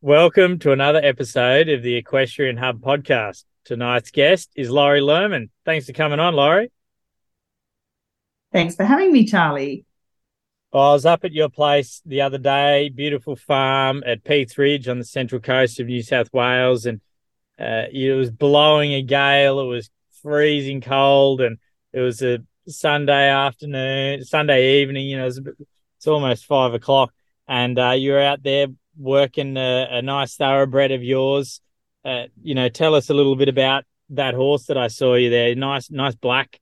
Welcome to another episode of the Equestrian Hub podcast. Tonight's guest is Lori Luhrmann. Thanks for coming on, Lori. Thanks for having me, Charlie. I was up at your place the other day, beautiful farm at Peat's Ridge on the Central Coast of New South Wales, and it was blowing a gale. It was freezing cold, and it was a Sunday evening. You know, it's almost 5 o'clock, and you were out there working a nice thoroughbred of yours. Tell us a little bit about that horse that I saw you there. Nice black,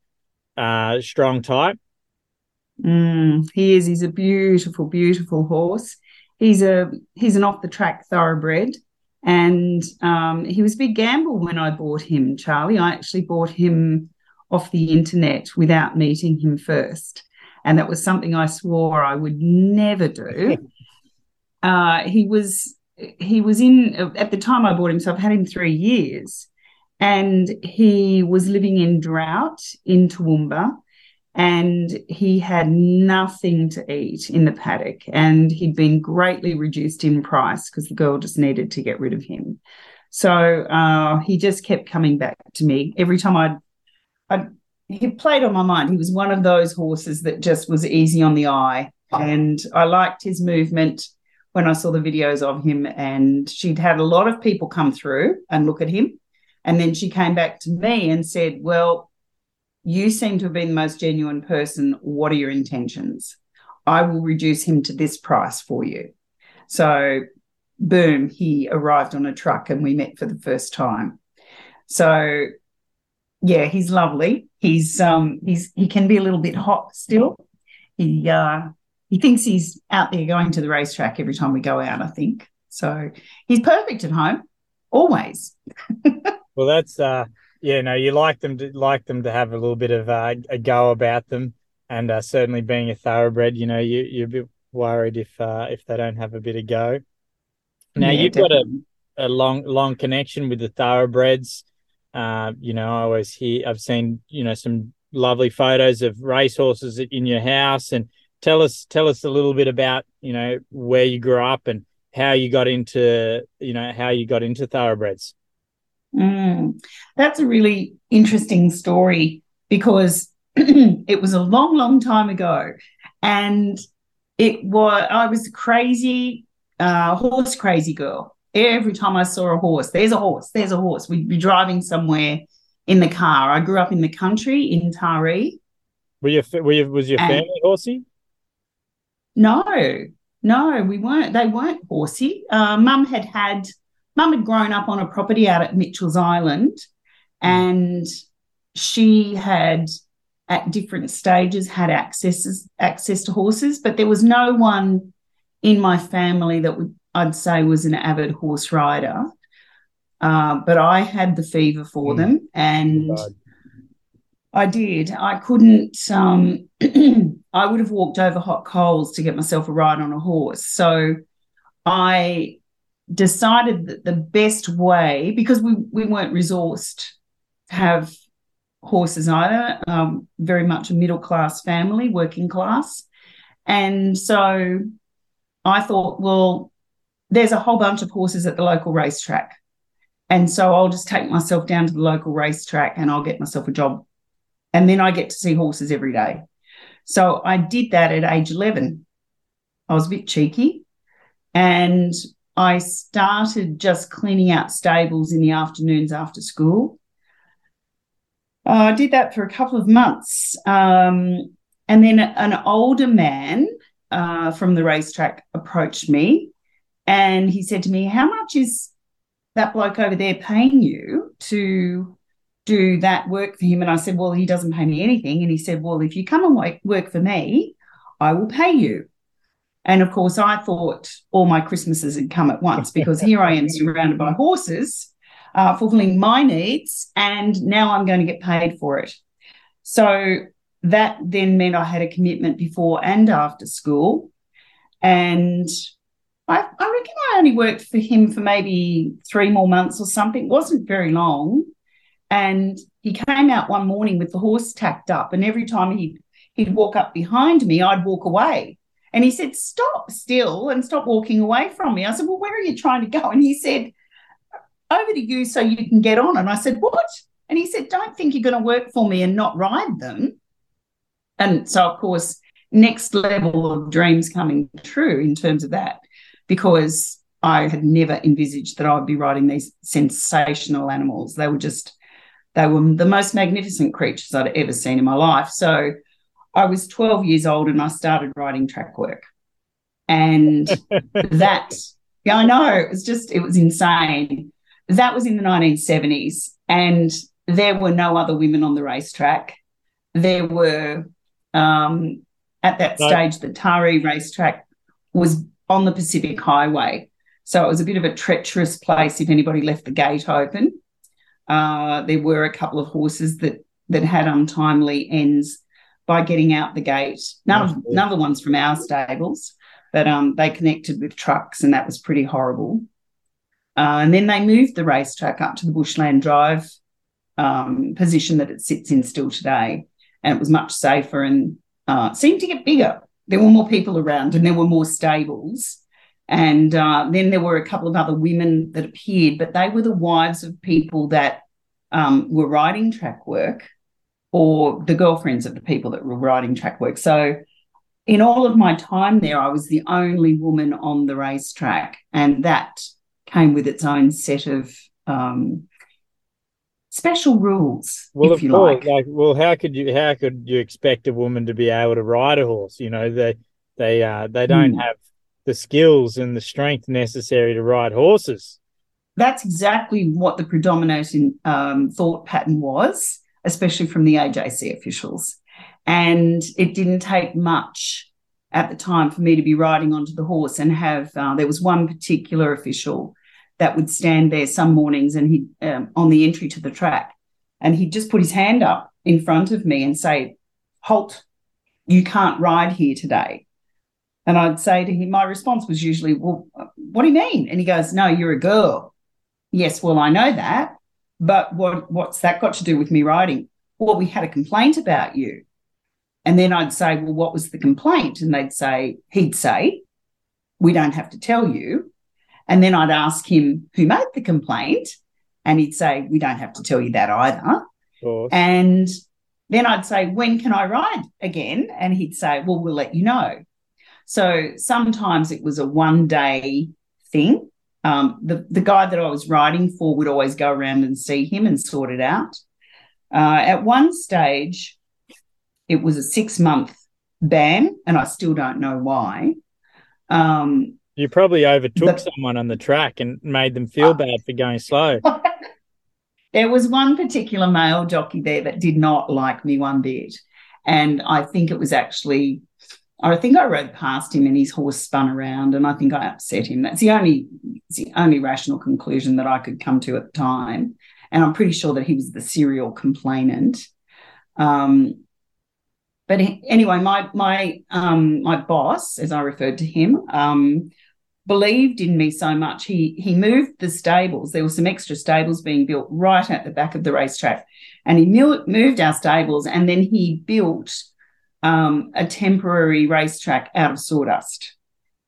strong type. He is. He's a beautiful, beautiful horse. He's an off the track thoroughbred, and he was a big gamble when I bought him, Charlie. I actually bought him off the internet without meeting him first, and that was something I swore I would never do. He was in, at the time I bought him, so I've had him 3 years, and he was living in drought in Toowoomba, and he had nothing to eat in the paddock, and he'd been greatly reduced in price because the girl just needed to get rid of him. So he just kept coming back to me. Every time he played on my mind. He was one of those horses that just was easy on the eye, and I liked his movement when I saw the videos of him, and she'd had a lot of people come through and look at him. And then she came back to me and said, well, you seem to have been the most genuine person. What are your intentions? I will reduce him to this price for you. So, boom, he arrived on a truck and we met for the first time. So, yeah, he's lovely. He can be a little bit hot still. He thinks he's out there going to the racetrack every time we go out, I think. So he's perfect at home, always. Well, that's you like them to have a little bit of a go about them, and certainly being a thoroughbred, you know, you're a bit worried if they don't have a bit of go. Now you've definitely got a long connection with the thoroughbreds. I always hear, I've seen, you know, some lovely photos of racehorses in your house. And Tell us a little bit about, you know, where you grew up and how you got into thoroughbreds. That's a really interesting story because it was a long time ago, and I was a crazy horse crazy girl. Every time I saw a horse, there's a horse. We'd be driving somewhere in the car. I grew up in the country in Taree. Was your family horsey? No, we weren't. They weren't horsey. Mum had grown up on a property out at Mitchell's Island, and she had at different stages had access to horses, but there was no one in my family that I'd say was an avid horse rider. But I had the fever for them, and God, I did. I couldn't, I would have walked over hot coals to get myself a ride on a horse. So I decided that the best way, because we weren't resourced to have horses either, very much a middle-class family, working class. And so I thought, well, there's a whole bunch of horses at the local racetrack, and so I'll just take myself down to the local racetrack and I'll get myself a job. And then I get to see horses every day. So I did that at age 11. I was a bit cheeky, and I started just cleaning out stables in the afternoons after school. I did that for a couple of months. And then an older man from the racetrack approached me, and he said to me, how much is that bloke over there paying you to do that work for him? And I said, well, he doesn't pay me anything. And he said, well, if you come and work for me, I will pay you. And, of course, I thought all my Christmases had come at once because here I am surrounded by horses, fulfilling my needs, and now I'm going to get paid for it. So that then meant I had a commitment before and after school, and I reckon I only worked for him for maybe 3 more months or something. It wasn't very long. And he came out one morning with the horse tacked up, and every time he'd walk up behind me, I'd walk away. And he said, stop still and stop walking away from me. I said, well, where are you trying to go? And he said, over to you so you can get on. And I said, what? And he said, don't think you're going to work for me and not ride them. And so, of course, next level of dreams coming true in terms of that, because I had never envisaged that I would be riding these sensational animals. They were just, they were the most magnificent creatures I'd ever seen in my life. So I was 12 years old and I started riding track work. And that, yeah, I know, it was just, it was insane. That was in the 1970s and there were no other women on the racetrack. There were, at that stage, the Taree racetrack was on the Pacific Highway. So it was a bit of a treacherous place if anybody left the gate open. There were a couple of horses that had untimely ends by getting out the gate. None of the ones from our stables, but they connected with trucks and that was pretty horrible. And then they moved the racetrack up to the Bushland Drive position that it sits in still today, and it was much safer and seemed to get bigger. There were more people around and there were more stables, and then there were a couple of other women that appeared, but they were the wives of people that were riding track work, or the girlfriends of the people that were riding track work. So in all of my time there, I was the only woman on the racetrack, and that came with its own set of special rules, well, if you like. Well, how could you expect a woman to be able to ride a horse? You know, they don't have the skills and the strength necessary to ride horses. That's exactly what the predominating thought pattern was, especially from the AJC officials. And it didn't take much at the time for me to be riding onto the horse and have, there was one particular official that would stand there some mornings and he on the entry to the track, and he'd just put his hand up in front of me and say, halt, you can't ride here today. And I'd say to him, my response was usually, well, what do you mean? And he goes, no, you're a girl. Yes, well, I know that. But what's that got to do with me riding? Well, we had a complaint about you. And then I'd say, well, what was the complaint? And he'd say, we don't have to tell you. And then I'd ask him who made the complaint, and he'd say, we don't have to tell you that either. Sure. And then I'd say, when can I ride again? And he'd say, well, we'll let you know. So sometimes it was a one-day thing. The guy that I was riding for would always go around and see him and sort it out. At one stage, it was a 6-month ban, and I still don't know why. You probably overtook someone on the track and made them feel bad for going slow. There was one particular male jockey there that did not like me one bit, and I think I rode past him and his horse spun around, and I think I upset him. That's the only rational conclusion that I could come to at the time, and I'm pretty sure that he was the serial complainant. But anyway, my boss, as I referred to him, believed in me so much he moved the stables. There were some extra stables being built right at the back of the racetrack, and he moved our stables, and then he built a temporary racetrack out of sawdust.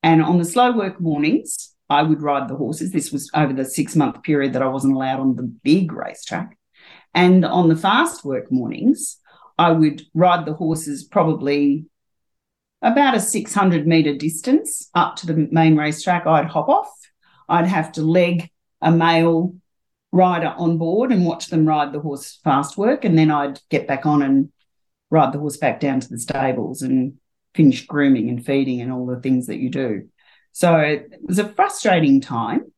And on the slow work mornings, I would ride the horses. This was over the 6-month period that I wasn't allowed on the big racetrack. And on the fast work mornings, I would ride the horses probably about a 600-metre distance up to the main racetrack. I'd hop off. I'd have to leg a male rider on board and watch them ride the horse fast work, and then I'd get back on and ride the horse back down to the stables and finish grooming and feeding and all the things that you do. So it was a frustrating time,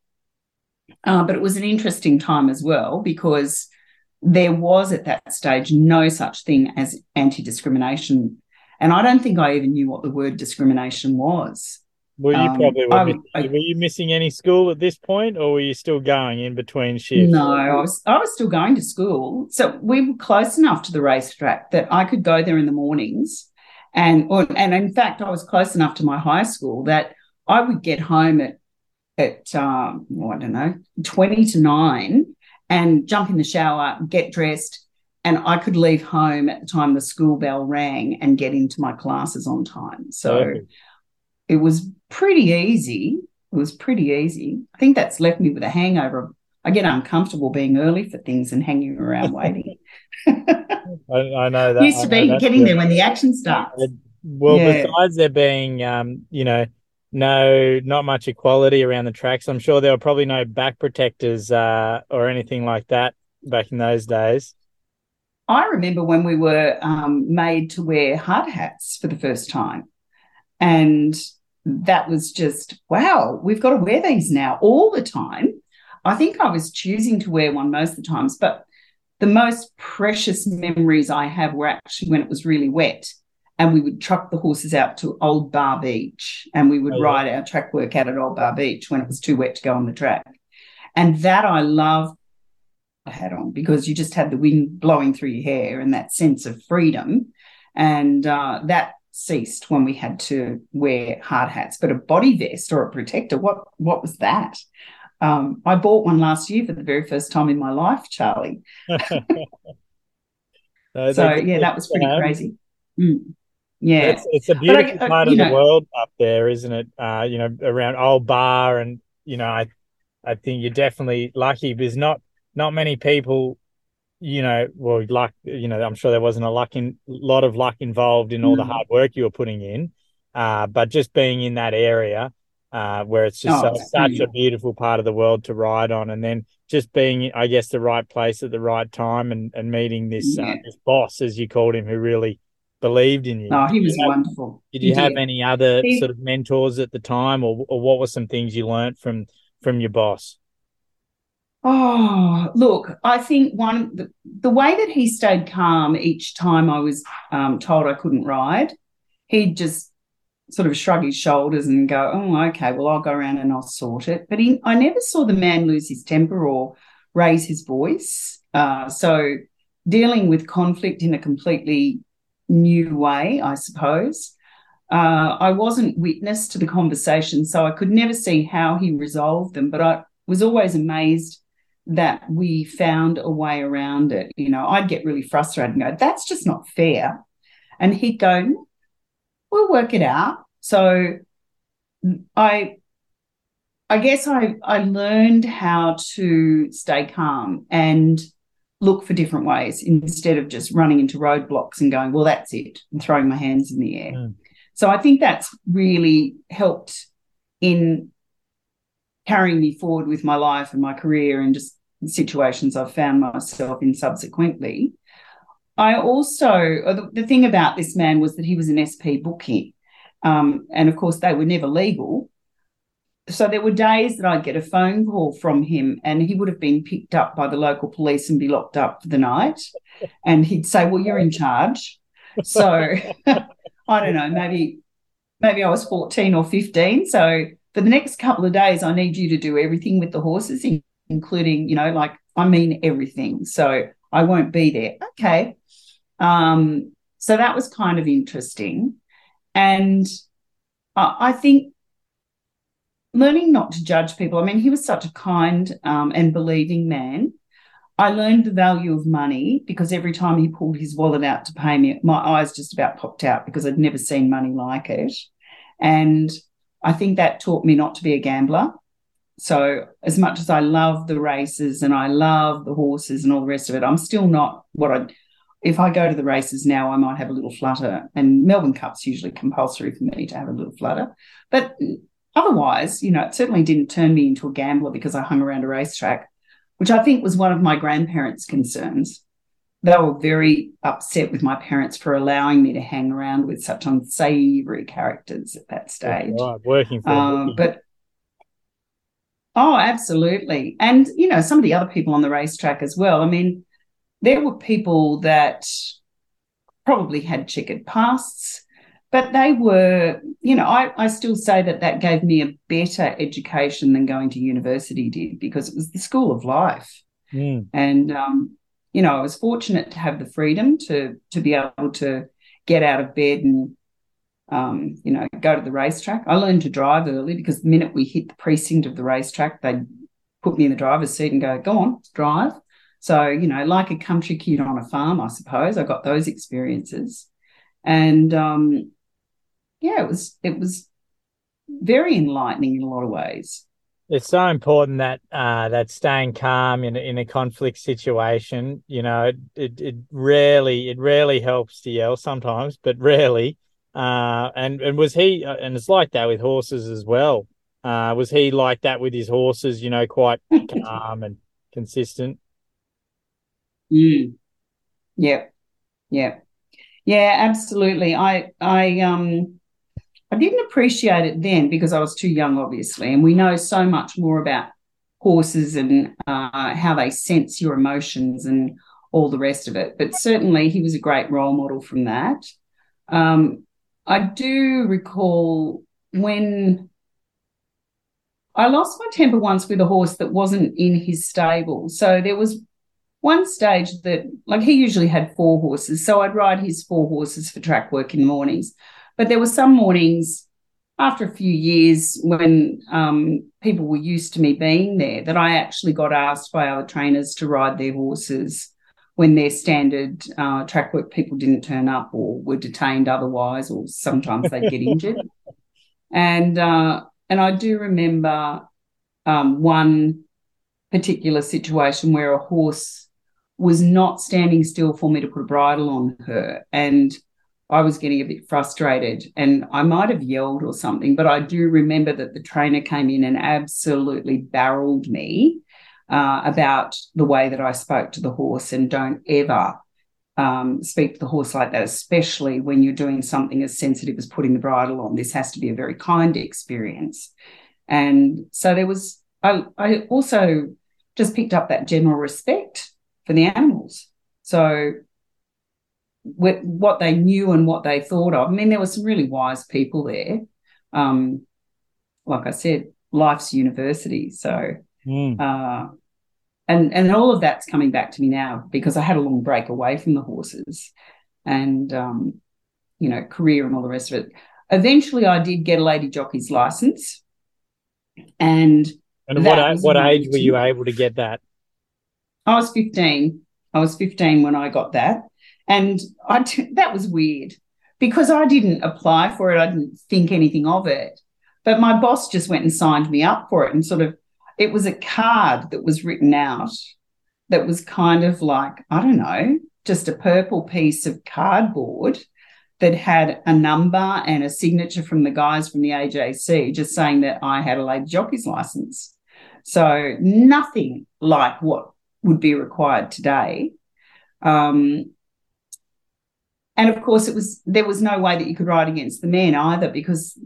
but it was an interesting time as well, because there was at that stage no such thing as anti-discrimination, and I don't think I even knew what the word discrimination was. Well, you probably were you missing any school at this point, or were you still going in between shifts? No, I was still going to school. So we were close enough to the racetrack that I could go there in the mornings, and in fact I was close enough to my high school that I would get home at I don't know, 8:40 and jump in the shower, get dressed, and I could leave home at the time the school bell rang and get into my classes on time. So. it was pretty easy. It was pretty easy. I think that's left me with a hangover. I get uncomfortable being early for things and hanging around waiting. I know that. Used to be getting there when the action starts. Well, besides there being, not much equality around the tracks, I'm sure there were probably no back protectors or anything like that back in those days. I remember when we were made to wear hard hats for the first time, and that was just, wow, we've got to wear these now all the time. I think I was choosing to wear one most of the times, but the most precious memories I have were actually when it was really wet and we would truck the horses out to Old Bar Beach, and we would ride our track work out at Old Bar Beach when it was too wet to go on the track. And that I loved had on, because you just had the wind blowing through your hair and that sense of freedom. And that ceased when we had to wear hard hats. But a body vest or a protector, what was that? I bought one last year for the very first time in my life, Charlie. That was pretty crazy. Mm. Yeah. It's a beautiful part of the world up there, isn't it? Around Old Bar, and, I think you're definitely lucky. There's not many people, I'm sure there wasn't a lot of luck involved in all the hard work you were putting in. But just being in that area, where it's just such a beautiful part of the world to ride on, and then just being, I guess, the right place at the right time, and meeting this boss, as you called him, who really believed in you. Oh, he was wonderful. Did you have any other sort of mentors at the time, or what were some things you learnt from your boss? Oh, look, I think the way that he stayed calm each time I was told I couldn't ride, he'd just sort of shrug his shoulders and go, oh, okay, well, I'll go around and I'll sort it. But I never saw the man lose his temper or raise his voice. So dealing with conflict in a completely new way, I suppose. I wasn't witness to the conversation, so I could never see how he resolved them, but I was always amazed that we found a way around it. I'd get really frustrated and go, that's just not fair. And he'd go, we'll work it out. So I guess I learned how to stay calm and look for different ways instead of just running into roadblocks and going, well, that's it, and throwing my hands in the air. Mm. So I think that's really helped in carrying me forward with my life and my career and just the situations I've found myself in subsequently. I also, the thing about this man was that he was an SP bookie, and, of course, they were never legal. So there were days that I'd get a phone call from him and he would have been picked up by the local police and be locked up for the night, and he'd say, well, you're in charge. So I don't know, maybe I was 14 or 15. So for the next couple of days, I need you to do everything with the horses, including, everything. So I won't be there. Okay. So that was kind of interesting. And I think learning not to judge people, he was such a kind and believing man. I learned the value of money, because every time he pulled his wallet out to pay me, my eyes just about popped out, because I'd never seen money like it. And I think that taught me not to be a gambler. So as much as I love the races and I love the horses and all the rest of it, I'm still not if I go to the races now, I might have a little flutter, and Melbourne Cup's usually compulsory for me to have a little flutter. But otherwise, it certainly didn't turn me into a gambler because I hung around a racetrack, which I think was one of my grandparents' concerns. They were very upset with my parents for allowing me to hang around with such unsavoury characters at that stage. Right, working for them. Oh, absolutely. And, some of the other people on the racetrack as well. There were people that probably had checkered pasts, but they were, I still say that gave me a better education than going to university did, because it was the school of life. Mm. And, I was fortunate to have the freedom to be able to get out of bed and, go to the racetrack. I learned to drive early, because the minute we hit the precinct of the racetrack, they'd put me in the driver's seat and go on, drive. So, like a country kid on a farm, I suppose, I got those experiences. And, it was very enlightening in a lot of ways. It's so important that that staying calm in a conflict situation. You know, it rarely helps to yell sometimes, but rarely. And was he? And it's like that with horses as well. Was he like that with his horses? You know, quite calm and consistent. Mm. Yeah, absolutely. I didn't appreciate it then because I was too young, obviously, and we know so much more about horses and how they sense your emotions and all the rest of it. But certainly he was a great role model from that. I do recall when I lost my temper once with a horse that wasn't in his stable. So there was one stage that, like, he usually had 4 horses, so I'd ride his 4 horses for track work in the mornings. But there were some mornings after a few years when people were used to me being there that I actually got asked by other trainers to ride their horses when their standard track work people didn't turn up or were detained otherwise, or sometimes they'd get injured. And I do remember one particular situation where a horse was not standing still for me to put a bridle on her, and I was getting a bit frustrated, and I might have yelled or something, but I do remember that the trainer came in and absolutely barreled me about the way that I spoke to the horse, and don't ever speak to the horse like that, especially when you're doing something as sensitive as putting the bridle on. This has to be a very kind experience. And so there was, I also just picked up that general respect for the animals. So what they knew and what they thought of. I mean, there were some really wise people there. Like I said, life's university. So, and all of that's coming back to me now because I had a long break away from the horses and, you know, career and all the rest of it. Eventually I did get a lady jockey's license. And what age were you able to get that? I was 15. I was 15 when I got that. And that was weird because I didn't apply for it. I didn't think anything of it. But my boss just went and signed me up for it, and sort of it was a card that was written out that was kind of like, I don't know, just a purple piece of cardboard that had a number and a signature from the guys from the AJC just saying that I had a lady jockey's license. So nothing like what would be required today. And of course, there was no way that you could ride against the men either because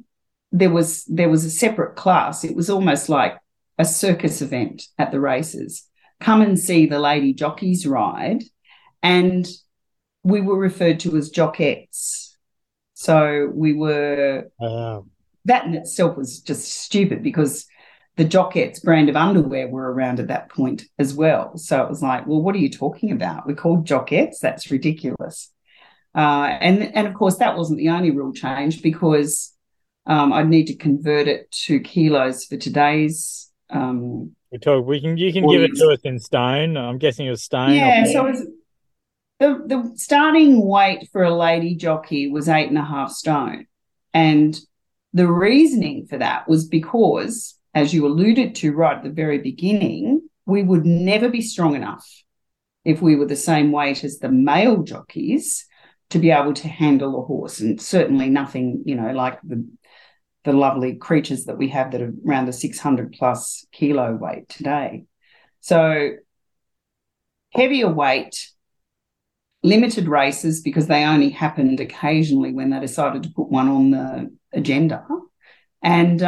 there was a separate class. It was almost like a circus event at the races. Come and see the lady jockeys ride, and we were referred to as jockettes. So we were that in itself was just stupid because the jockettes brand of underwear were around at that point as well. So it was like, well, what are you talking about? We're called jockettes. That's ridiculous. And of course, that wasn't the only rule change because I'd need to convert it to kilos for today's. You can give it to us in stone. I'm guessing it was stone. Yeah, so it's, the starting weight for a lady jockey was 8.5 stone. And the reasoning for that was because, as you alluded to right at the very beginning, we would never be strong enough if we were the same weight as the male jockeys to be able to handle a horse, and certainly nothing, you know, like the lovely creatures that we have that are around the 600-plus kilo weight today. So heavier weight, limited races because they only happened occasionally when they decided to put one on the agenda, and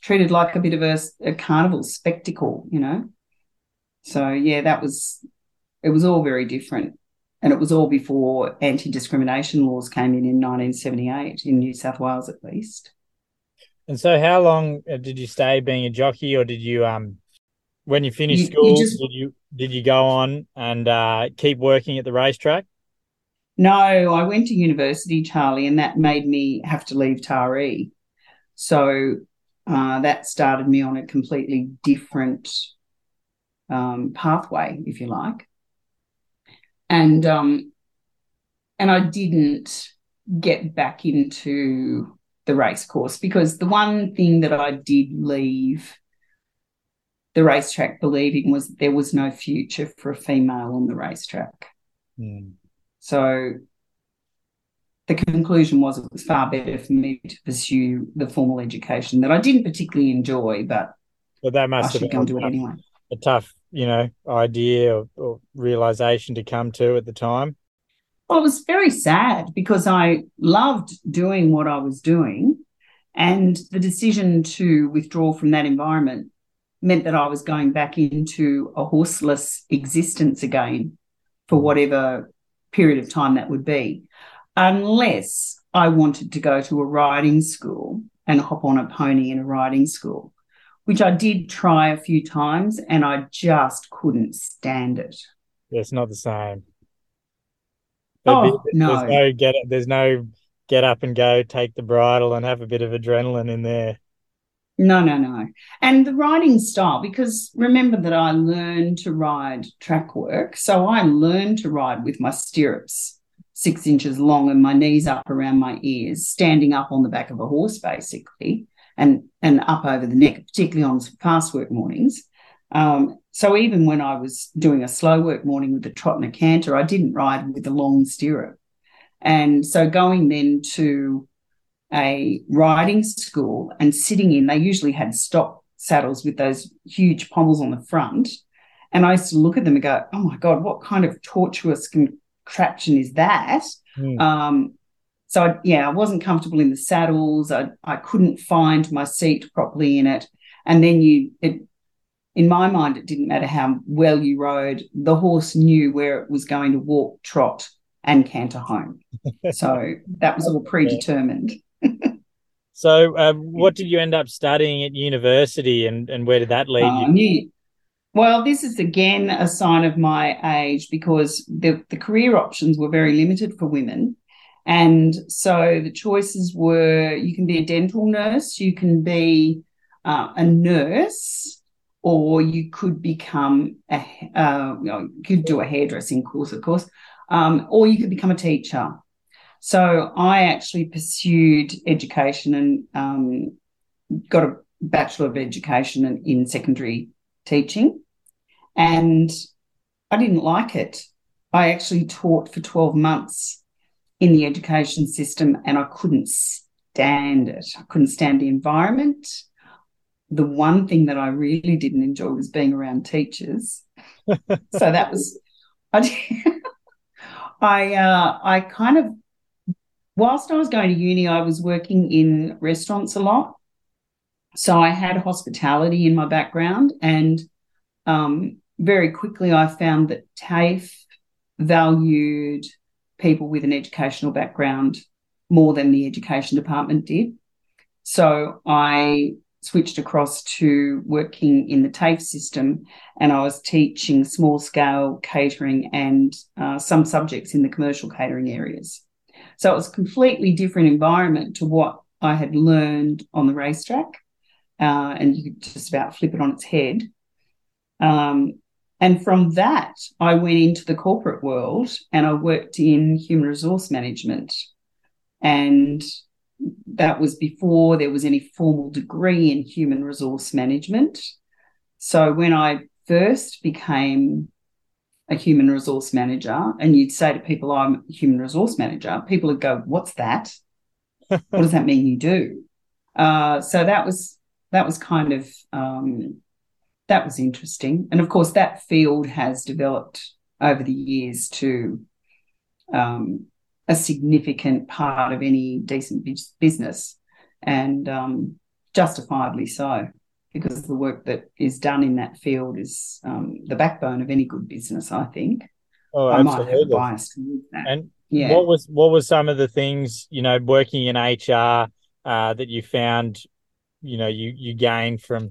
treated like a bit of a carnival spectacle, you know. So, yeah, it was all very different. And it was all before anti-discrimination laws came in 1978, in New South Wales at least. And so how long did you stay being a jockey, or did you, when you finished school, did you go on and keep working at the racetrack? No, I went to university, Charlie, and that made me have to leave Taree. So that started me on a completely different pathway, if you like. And I didn't get back into the race course, because the one thing that I did leave the racetrack believing was that there was no future for a female on the racetrack. Mm. So the conclusion was it was far better for me to pursue the formal education that I didn't particularly enjoy, but that must have been it anyway. A tough, idea or realisation to come to at the time. Well, it was very sad because I loved doing what I was doing, and the decision to withdraw from that environment meant that I was going back into a horseless existence again for whatever period of time that would be, unless I wanted to go to a riding school and hop on a pony in a riding school, which I did try a few times and I just couldn't stand it. Yeah, it's not the same. No. There's no get up and go, take the bridle and have a bit of adrenaline in there. No. And the riding style, because remember that I learned to ride track work, so I learned to ride with my stirrups 6 inches long and my knees up around my ears, standing up on the back of a horse basically and up over the neck, particularly on fast work mornings. So even when I was doing a slow work morning with the trot and a canter, I didn't ride with a long stirrup. And so going then to a riding school and sitting in, they usually had stock saddles with those huge pommels on the front, and I used to look at them and go, oh my god, what kind of tortuous contraption is that? I wasn't comfortable in the saddles. I couldn't find my seat properly in it, and then in my mind it didn't matter how well you rode, the horse knew where it was going to walk, trot and canter home. So that was all predetermined. So what did you end up studying at university, and where did that lead you? Well, this is, again, a sign of my age, because the career options were very limited for women. And so the choices were you can be a dental nurse, you can be a nurse, or you could become you could do a hairdressing course, of course, or you could become a teacher. So I actually pursued education and got a Bachelor of Education in secondary teaching, and I didn't like it. I actually taught for 12 months in the education system and I couldn't stand it. I couldn't stand the environment. The one thing that I really didn't enjoy was being around teachers. So that was... I kind of... Whilst I was going to uni, I was working in restaurants a lot. So I had hospitality in my background, and very quickly I found that TAFE valued people with an educational background more than the education department did. So I switched across to working in the TAFE system, and I was teaching small-scale catering and some subjects in the commercial catering areas. So it was a completely different environment to what I had learned on the racetrack, and you could just about flip it on its head. And from that, I went into the corporate world and I worked in human resource management, and that was before there was any formal degree in human resource management. So when I first became a human resource manager, and you'd say to people, I'm a human resource manager, people would go, what's that? What does that mean you do? So that was kind of, that was interesting. And, of course, that field has developed over the years to a significant part of any decent business, and justifiably so, because the work that is done in that field is the backbone of any good business, I think. Oh, I absolutely. Might have a bias towards that. And yeah. What was some of the things, working in HR that you found, you gained from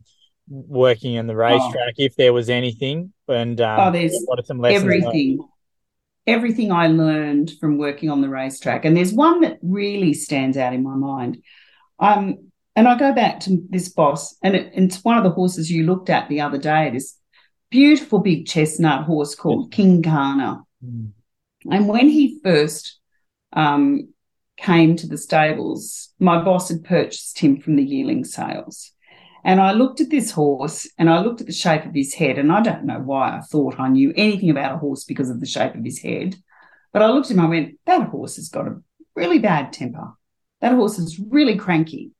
working in the racetrack, if there was anything? And what are some lessons? Everything I learned from working on the racetrack. And there's one that really stands out in my mind. And I go back to this boss, and it's one of the horses you looked at the other day, this beautiful big chestnut horse called King Karner. Mm. And when he first came to the stables, my boss had purchased him from the yearling sales. And I looked at this horse and I looked at the shape of his head, and I don't know why I thought I knew anything about a horse because of the shape of his head, but I looked at him and I went, that horse has got a really bad temper. That horse is really cranky.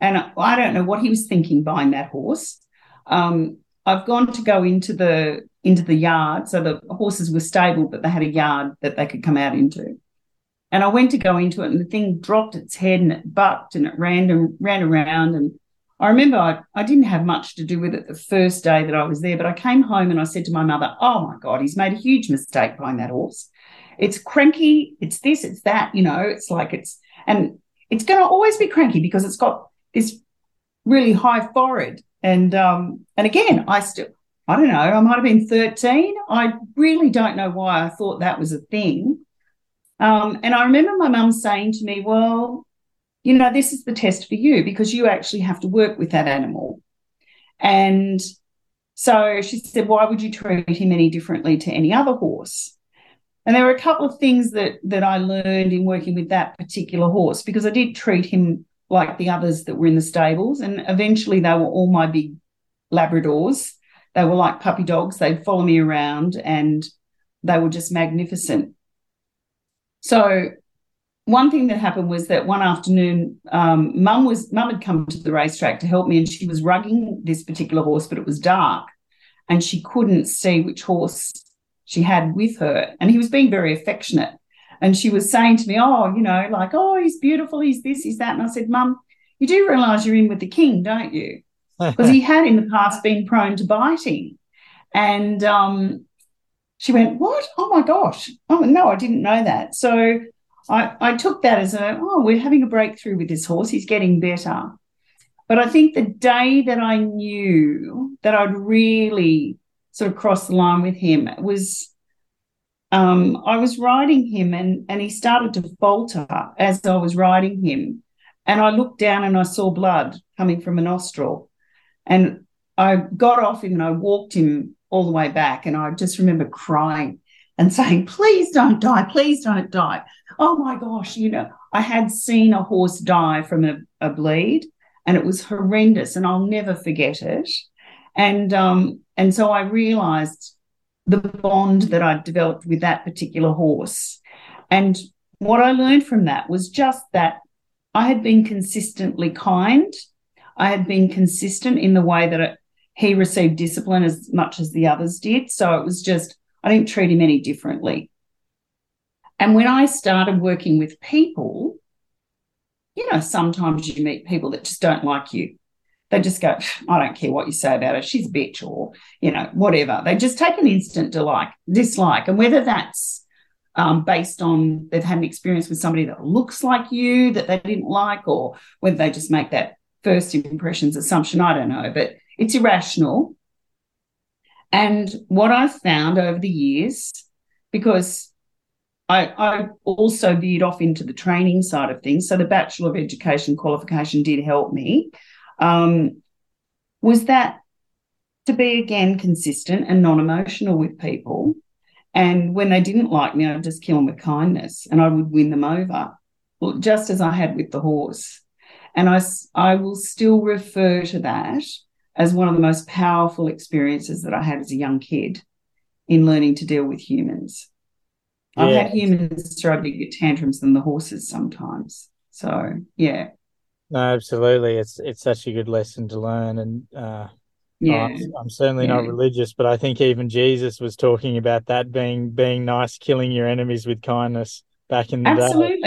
And I don't know what he was thinking buying that horse. I've gone to go into the yard. So the horses were stabled, but they had a yard that they could come out into. And I went to go into it, and the thing dropped its head and it bucked and it ran around. And I remember I didn't have much to do with it the first day that I was there, but I came home and I said to my mother, oh, my God, he's made a huge mistake buying that horse. It's cranky. It's this, it's that, you know, it's like it's – and it's going to always be cranky because it's got this really high forehead. And again, I don't know, I might have been 13. I really don't know why I thought that was a thing. And I remember my mum saying to me, well, you know, this is the test for you because you actually have to work with that animal. And so she said, why would you treat him any differently to any other horse? And there were a couple of things that I learned in working with that particular horse, because I did treat him like the others that were in the stables, and eventually they were all my big Labradors. They were like puppy dogs. They'd follow me around and they were just magnificent. So one thing that happened was that one afternoon, Mum had come to the racetrack to help me, and she was rugging this particular horse, but it was dark and she couldn't see which horse she had with her, and he was being very affectionate. And she was saying to me, oh, you know, like, oh, he's beautiful, he's this, he's that. And I said, Mum, you do realise you're in with the king, don't you? Because he had in the past been prone to biting. And she went, what? Oh, my gosh. Oh, no, I didn't know that. So I took that as we're having a breakthrough with this horse. He's getting better. But I think the day that I knew that I'd really sort of crossed the line with him was I was riding him and he started to falter as I was riding him. And I looked down and I saw blood coming from a nostril. And I got off him and I walked him all the way back, and I just remember crying and saying, please don't die, please don't die. Oh, my gosh, you know, I had seen a horse die from a bleed, and it was horrendous and I'll never forget it. And so I realised the bond that I'd developed with that particular horse. And what I learned from that was just that I had been consistently kind. I had been consistent in the way that he received discipline as much as the others did. So it was just, I didn't treat him any differently. And when I started working with people, you know, sometimes you meet people that just don't like you. They just go, I don't care what you say about her, she's a bitch, or, you know, whatever. They just take an instant dislike. And whether that's based on they've had an experience with somebody that looks like you that they didn't like, or whether they just make that first impressions assumption, I don't know, but it's irrational. And what I've found over the years, because I also veered off into the training side of things, so the Bachelor of Education qualification did help me, was that to be, again, consistent and non-emotional with people. And when they didn't like me, I'd just kill them with kindness and I would win them over, just as I had with the horse. And I will still refer to that as one of the most powerful experiences that I had as a young kid in learning to deal with humans. Yeah. I've had humans throw bigger tantrums than the horses sometimes. So, yeah. No, absolutely. It's such a good lesson to learn. And I'm certainly not religious, but I think even Jesus was talking about that, being nice, killing your enemies with kindness back in the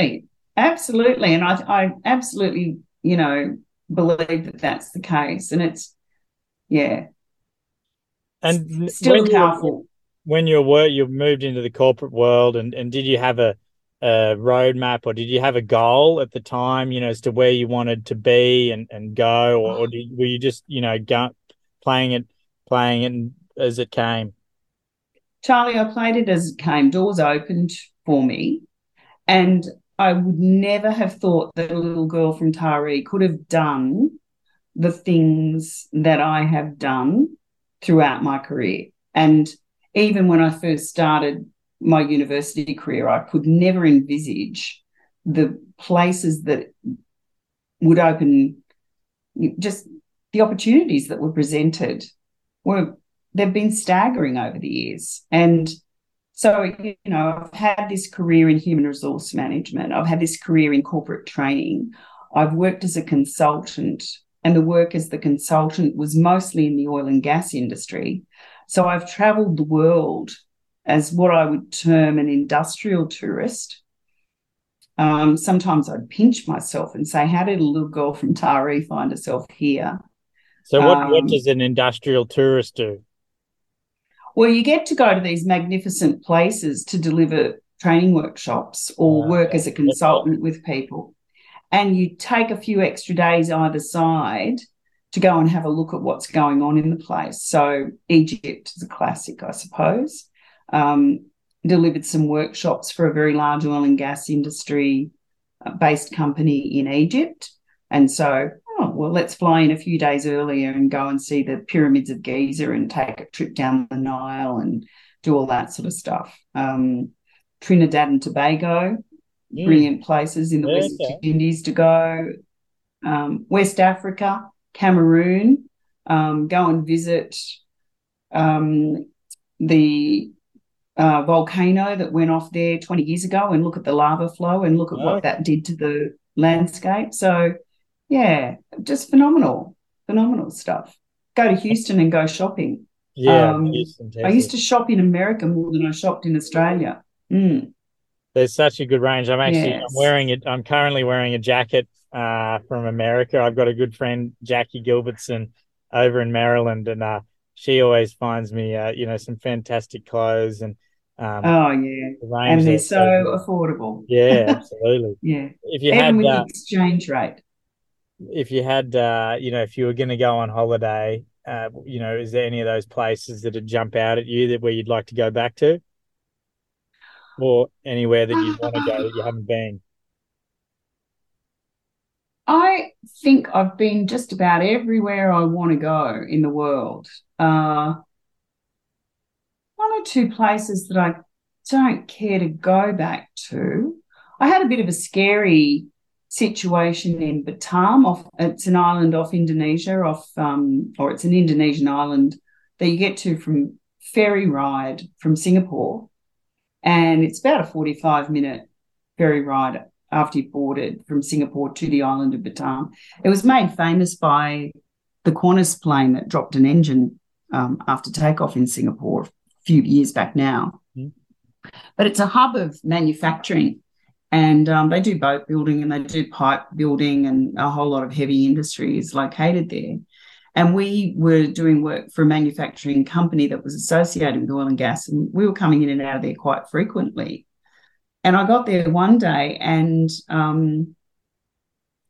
day. Absolutely. And I absolutely, you know, believe that that's the case. And it's, yeah. And still powerful. When you moved into the corporate world, and did you have a roadmap, or did you have a goal at the time, you know, as to where you wanted to be and go, or were you just, you know, playing it as it came? Charlie, I played it as it came. Doors opened for me, and I would never have thought that a little girl from Taree could have done the things that I have done throughout my career. And even when I first started my university career, I could never envisage the places that would open, just the opportunities that were presented were, they've been staggering over the years. And so, you know, I've had this career in human resource management. I've had this career in corporate training. I've worked as a consultant, and the work as the consultant was mostly in the oil and gas industry. So I've travelled the world as what I would term an industrial tourist. Sometimes I'd pinch myself and say, how did a little girl from Taree find herself here? So what does an industrial tourist do? Well, you get to go to these magnificent places to deliver training workshops or work as a consultant with people. And you take a few extra days either side to go and have a look at what's going on in the place. So Egypt is a classic, I suppose. Delivered some workshops for a very large oil and gas industry-based company in Egypt. And so, let's fly in a few days earlier and go and see the pyramids of Giza and take a trip down the Nile and do all that sort of stuff. Trinidad and Tobago, brilliant places in the West Indies to go. West Africa, Cameroon, go and visit the volcano that went off there 20 years ago and look at the lava flow and look at what that did to the landscape. So, yeah, just phenomenal stuff. Go to Houston and go shopping. Yeah, Houston, I used to shop in America more than I shopped in Australia. There's such a good range. I'm currently wearing a jacket from America. I've got a good friend, Jackie Gilbertson, over in Maryland, and she always finds me, some fantastic clothes. And and they're so affordable. Yeah, absolutely. Yeah, with exchange rate. If you had, if you were going to go on holiday, is there any of those places that would jump out at you where you'd like to go back to? Or anywhere that you want to go that you haven't been? I think I've been just about everywhere I want to go in the world. One or two places that I don't care to go back to. I had a bit of a scary situation in Batam. It's an island off Indonesia, or it's an Indonesian island that you get to from ferry ride from Singapore. And it's about a 45-minute ferry ride after you boarded from Singapore to the island of Batam. It was made famous by the Qantas plane that dropped an engine after takeoff in Singapore a few years back now. Mm-hmm. But it's a hub of manufacturing, and they do boat building and they do pipe building, and a whole lot of heavy industry is located there. And we were doing work for a manufacturing company that was associated with oil and gas, and we were coming in and out of there quite frequently. And I got there one day, and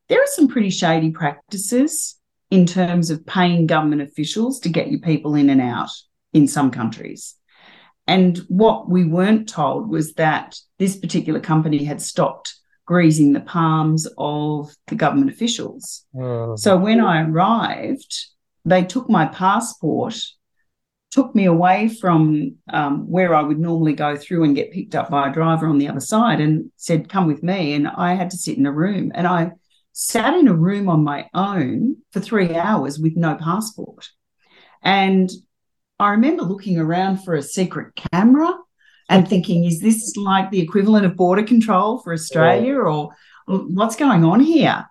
there are some pretty shady practices in terms of paying government officials to get your people in and out in some countries. And what we weren't told was that this particular company had stopped greasing the palms of the government officials. So when I arrived, they took my passport, took me away from where I would normally go through and get picked up by a driver on the other side, and said, come with me. And I had to sit in a room. And I sat in a room on my own for 3 hours with no passport. And I remember looking around for a secret camera and thinking, is this like the equivalent of border control for Australia, or what's going on here?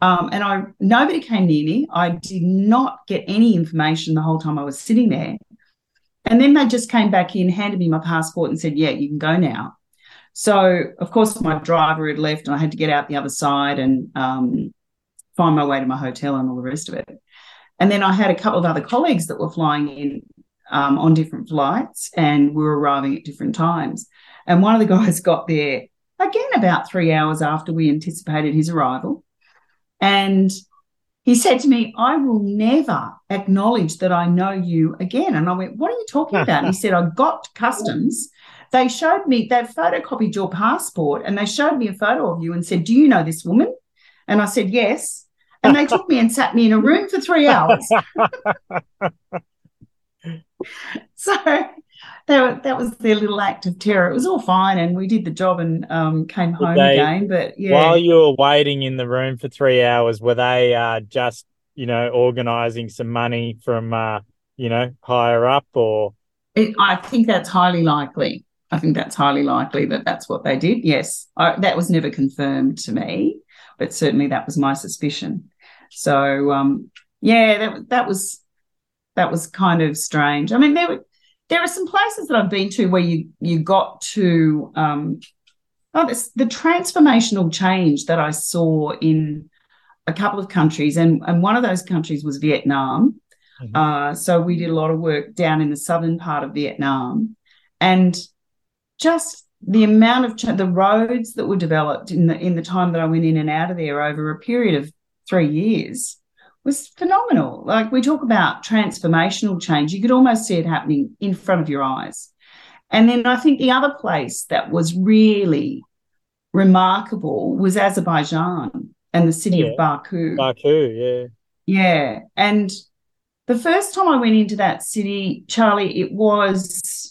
Nobody came near me. I did not get any information the whole time I was sitting there. And then they just came back in, handed me my passport and said, yeah, you can go now. So, of course, my driver had left and I had to get out the other side and find my way to my hotel and all the rest of it. And then I had a couple of other colleagues that were flying in on different flights, and we were arriving at different times. And one of the guys got there, again, about 3 hours after we anticipated his arrival. And he said to me, I will never acknowledge that I know you again. And I went, what are you talking about? And he said, I got to customs. They showed me, they photocopied your passport, and they showed me a photo of you and said, do you know this woman? And I said, yes. And they took me and sat me in a room for 3 hours. So that was their little act of terror. It was all fine, and we did the job and came home again. But yeah, while you were waiting in the room for 3 hours, were they just organising some money from higher up, or? I think that's highly likely. I think that's highly likely that that's what they did. Yes, that was never confirmed to me, but certainly that was my suspicion. So that was kind of strange. I mean, there are some places that I've been to where you got to the transformational change that I saw in a couple of countries, and one of those countries was Vietnam. Mm-hmm. So we did a lot of work down in the southern part of Vietnam, and just the amount of the roads that were developed in the time that I went in and out of there over a period of 3 years was phenomenal. Like, we talk about transformational change. You could almost see it happening in front of your eyes. And then I think the other place that was really remarkable was Azerbaijan and the city of Baku. Baku, yeah. Yeah. And the first time I went into that city, Charlie, it was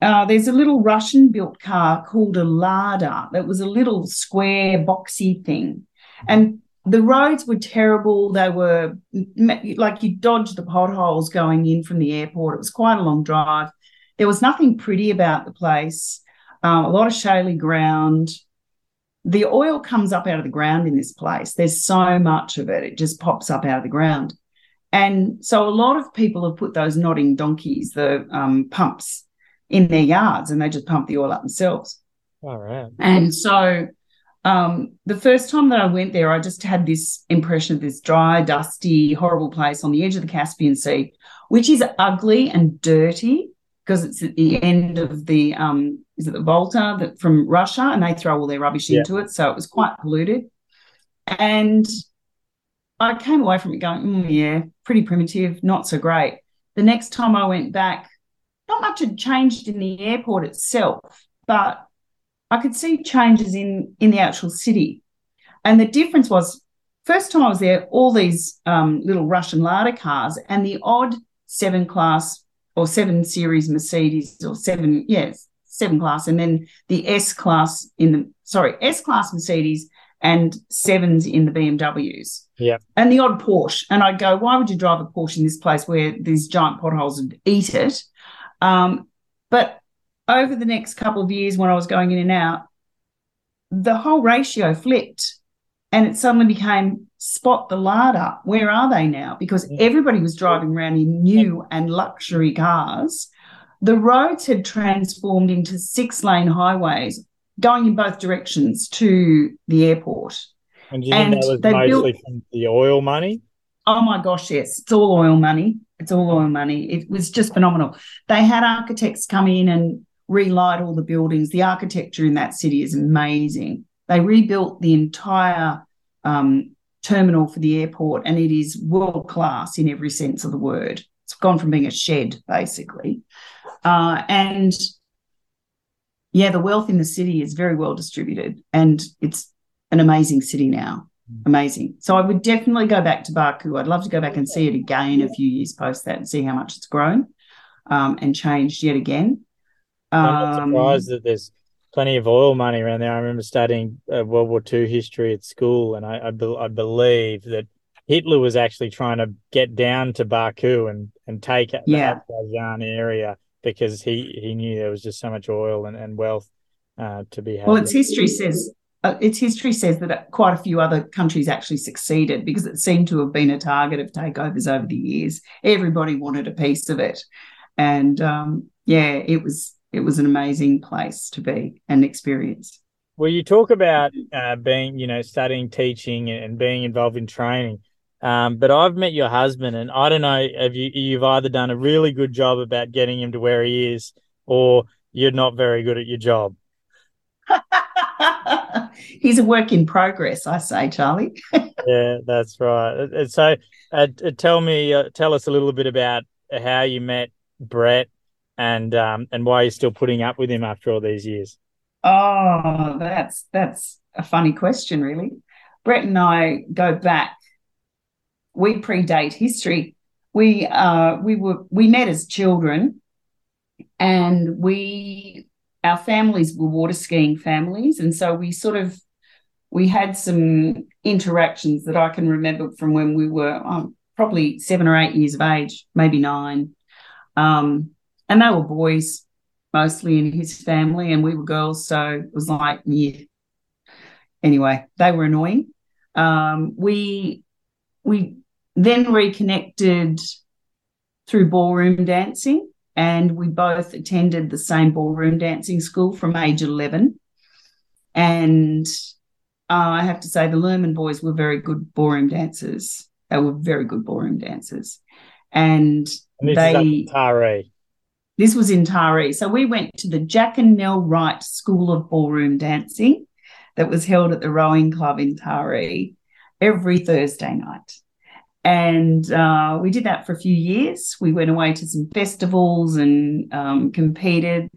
there's a little Russian-built car called a Lada that was a little square, boxy thing. And the roads were terrible. They were like you dodged the potholes going in from the airport. It was quite a long drive. There was nothing pretty about the place, a lot of shaly ground. The oil comes up out of the ground in this place. There's so much of it. It just pops up out of the ground. And so a lot of people have put those nodding donkeys, the pumps, in their yards, and they just pump the oil up themselves. All right. And so... the first time that I went there, I just had this impression of this dry, dusty, horrible place on the edge of the Caspian Sea, which is ugly and dirty because it's at the end of the is it the Volta that from Russia, and they throw all their rubbish into it, so it was quite polluted. And I came away from it going, pretty primitive, not so great. The next time I went back, not much had changed in the airport itself, but I could see changes in the actual city. And the difference was, first time I was there, all these little Russian Lada cars and the odd 7 class or 7 series Mercedes or 7 class, and then the S-class S-class Mercedes and 7s in the BMWs. Yeah. And the odd Porsche. And I'd go, why would you drive a Porsche in this place where these giant potholes would eat it? But over the next couple of years when I was going in and out, the whole ratio flipped and it suddenly became spot the Lada. Where are they now? Because everybody was driving around in new and luxury cars. The roads had transformed into 6-lane highways going in both directions to the airport. And do you think that was mostly from the oil money? Oh, my gosh, yes. It's all oil money. It's all oil money. It was just phenomenal. They had architects come in and relight all the buildings. The architecture in that city is amazing. They rebuilt the entire terminal for the airport, and it is world-class in every sense of the word. It's gone from being a shed, basically. The wealth in the city is very well distributed, and it's an amazing city now. Amazing. So I would definitely go back to Baku. I'd love to go back and see it again a few years post that and see how much it's grown and changed yet again. I'm not surprised that there's plenty of oil money around there. I remember studying World War II history at school, and I believe that Hitler was actually trying to get down to Baku and take the Azerbaijan area because he knew there was just so much oil and wealth to be had. Well, its history says that quite a few other countries actually succeeded because it seemed to have been a target of takeovers over the years. Everybody wanted a piece of it, and It was an amazing place to be and experience. Well, you talk about being, studying, teaching and being involved in training, but I've met your husband, and I don't know if you've either done a really good job about getting him to where he is or you're not very good at your job. He's a work in progress, I say, Charlie. Yeah, that's right. And so tell us a little bit about how you met Brett, and why you're still putting up with him after all these years. Oh, that's a funny question, really. Brett and I go back. We predate history. We met as children, And our families were water skiing families, and so we had some interactions that I can remember from when we were probably 7 or 8 years of age, maybe 9. And they were boys mostly in his family, and we were girls, so it was like, yeah. Anyway, they were annoying. We then reconnected through ballroom dancing, and we both attended the same ballroom dancing school from age 11. And I have to say the Luhrmann boys were very good ballroom dancers. They were very good ballroom dancers. And this is Taree. This was in Taree. So we went to the Jack and Nell Wright School of Ballroom Dancing that was held at the Rowing Club in Taree every Thursday night. And we did that for a few years. We went away to some festivals and competed.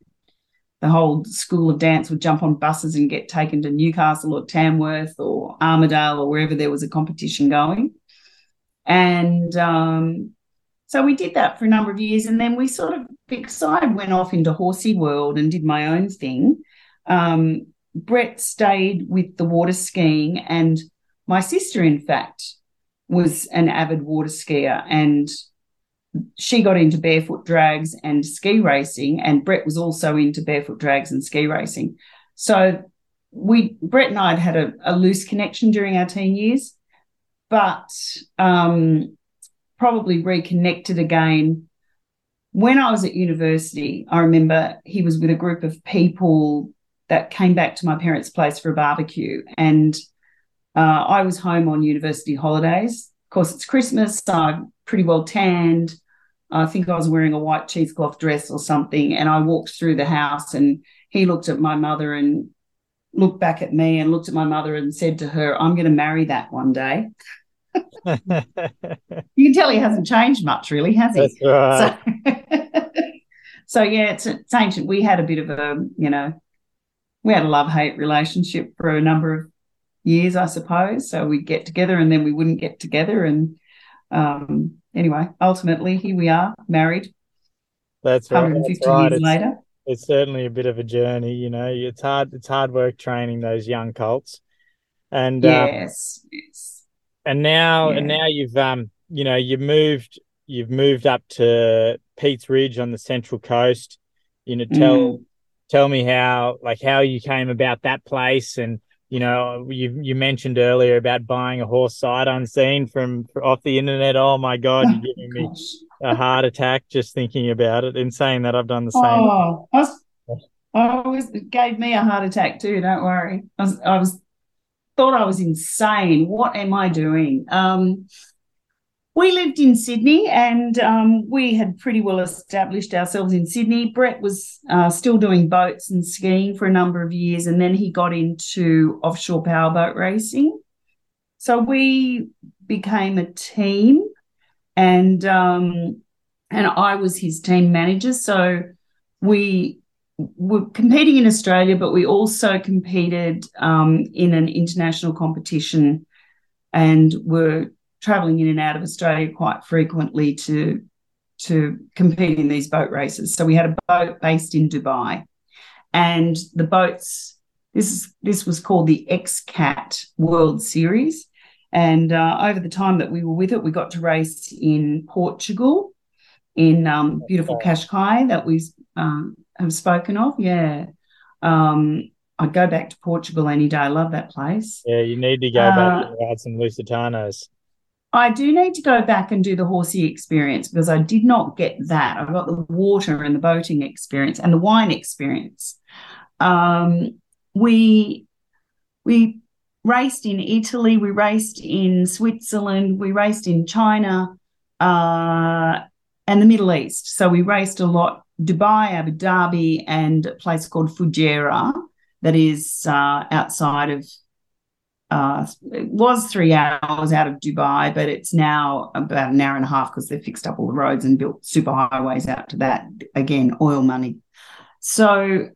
The whole school of dance would jump on buses and get taken to Newcastle or Tamworth or Armidale or wherever there was a competition going. And so we did that for a number of years, and then we sort of, because I went off into horsey world and did my own thing, Brett stayed with the water skiing, and my sister, in fact, was an avid water skier, and she got into barefoot drags and ski racing, and Brett was also into barefoot drags and ski racing. So Brett and I had a loose connection during our teen years, but probably reconnected again. When I was at university, I remember he was with a group of people that came back to my parents' place for a barbecue, and I was home on university holidays. Of course, it's Christmas, so I'm pretty well tanned. I think I was wearing a white cheesecloth dress or something, and I walked through the house, and he looked at my mother and looked back at me and looked at my mother and said to her, "I'm going to marry that one day." You can tell he hasn't changed much, really, has he? That's right. So yeah, it's ancient. We had a bit of a love-hate relationship for a number of years, I suppose. So we'd get together and then we wouldn't get together, and anyway, ultimately here we are, married. That's right. 150 years later. It's certainly a bit of a journey, you know. It's hard work training those young colts. And yes. And now you've moved up to Peat's Ridge on the Central Coast. You know, tell me how you came about that place. And you know, you mentioned earlier about buying a horse sight unseen from off the internet. Oh my God, you're giving me a heart attack just thinking about it. And saying that, I've done the same. Oh, it gave me a heart attack too. Don't worry. I thought I was insane. What am I doing? We lived in Sydney, and we had pretty well established ourselves in Sydney. Brett was still doing boats and skiing for a number of years, and then he got into offshore powerboat racing. So we became a team, and I was his team manager. So we were competing in Australia, but we also competed in an international competition, and were travelling in and out of Australia quite frequently to compete in these boat races. So we had a boat based in Dubai, and the boats, this was called the XCAT World Series, and over the time that we were with it, we got to race in Portugal, in beautiful Qashqai that we have spoken of. Yeah. I'd go back to Portugal any day. I love that place. Yeah, you need to go back and ride some Lusitanos. I do need to go back and do the horsey experience, because I did not get that. I got the water and the boating experience and the wine experience. We raced in Italy. We raced in Switzerland. We raced in China and the Middle East. So we raced a lot, Dubai, Abu Dhabi, and a place called Fujairah that is outside of, it was 3 hours out of Dubai, but it's now about an hour and a half because they've fixed up all the roads and built super highways out to that. Again, oil money. So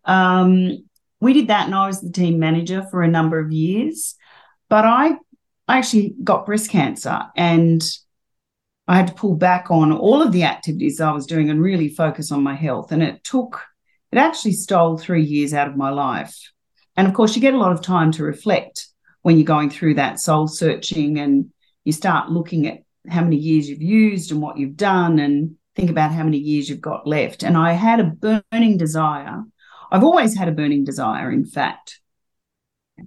we did that, and I was the team manager for a number of years. But I actually got breast cancer, and I had to pull back on all of the activities I was doing and really focus on my health. And it actually stole 3 years out of my life. And, of course, you get a lot of time to reflect when you're going through that soul searching, and you start looking at how many years you've used and what you've done, and think about how many years you've got left. And I had a burning desire. I've always had a burning desire, in fact,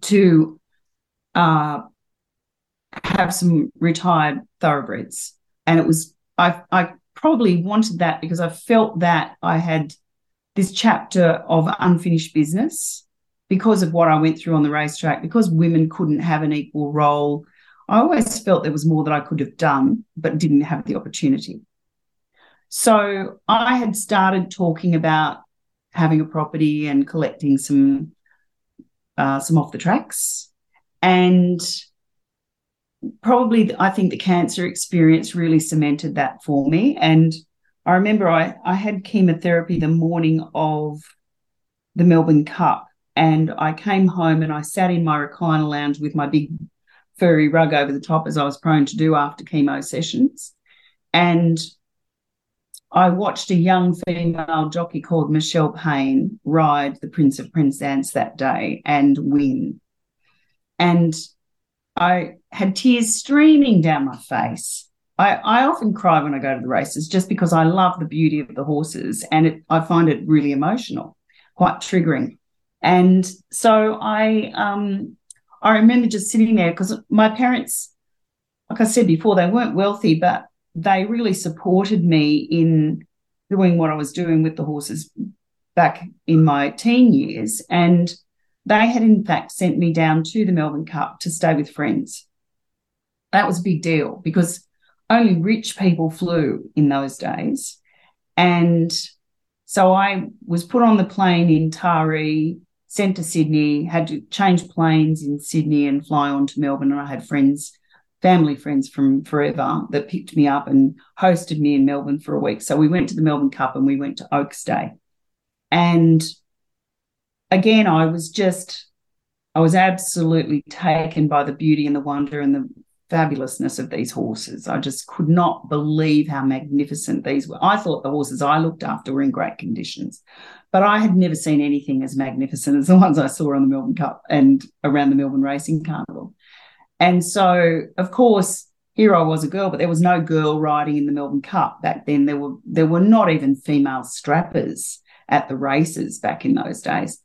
to have some retired thoroughbreds. And it was, I probably wanted that because I felt that I had this chapter of unfinished business because of what I went through on the racetrack, because women couldn't have an equal role. I always felt there was more that I could have done but didn't have the opportunity. So I had started talking about having a property and collecting some off the tracks, and probably I think the cancer experience really cemented that for me. And I remember I had chemotherapy the morning of the Melbourne Cup, and I came home and I sat in my recliner lounge with my big furry rug over the top, as I was prone to do after chemo sessions, and I watched a young female jockey called Michelle Payne ride the Prince of Penzance that day and win. And I had tears streaming down my face. I often cry when I go to the races just because I love the beauty of the horses, and I find it really emotional, quite triggering. And so I remember just sitting there because my parents, like I said before, they weren't wealthy, but they really supported me in doing what I was doing with the horses back in my teen years. And they had, in fact, sent me down to the Melbourne Cup to stay with friends. That was a big deal because only rich people flew in those days. And so I was put on the plane in Taree, sent to Sydney, had to change planes in Sydney and fly on to Melbourne, and I had friends, family friends from forever that picked me up and hosted me in Melbourne for a week. So we went to the Melbourne Cup and we went to Oaks Day. And again, I was absolutely taken by the beauty and the wonder and the fabulousness of these horses. I just could not believe how magnificent these were. I thought the horses I looked after were in great conditions, but I had never seen anything as magnificent as the ones I saw on the Melbourne Cup and around the Melbourne Racing Carnival. And so, of course, here I was a girl, but there was no girl riding in the Melbourne Cup back then. There were not even female strappers at the races back in those days,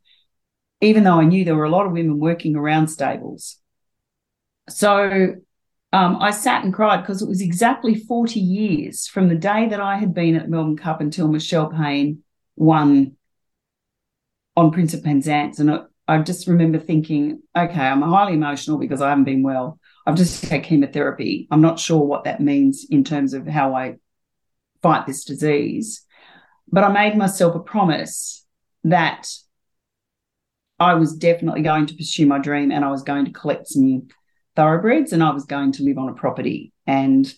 even though I knew there were a lot of women working around stables. So I sat and cried because it was exactly 40 years from the day that I had been at the Melbourne Cup until Michelle Payne won on Prince of Penzance. And I just remember thinking, okay, I'm highly emotional because I haven't been well. I've just had chemotherapy. I'm not sure what that means in terms of how I fight this disease. But I made myself a promise that I was definitely going to pursue my dream, and I was going to collect some thoroughbreds, and I was going to live on a property. And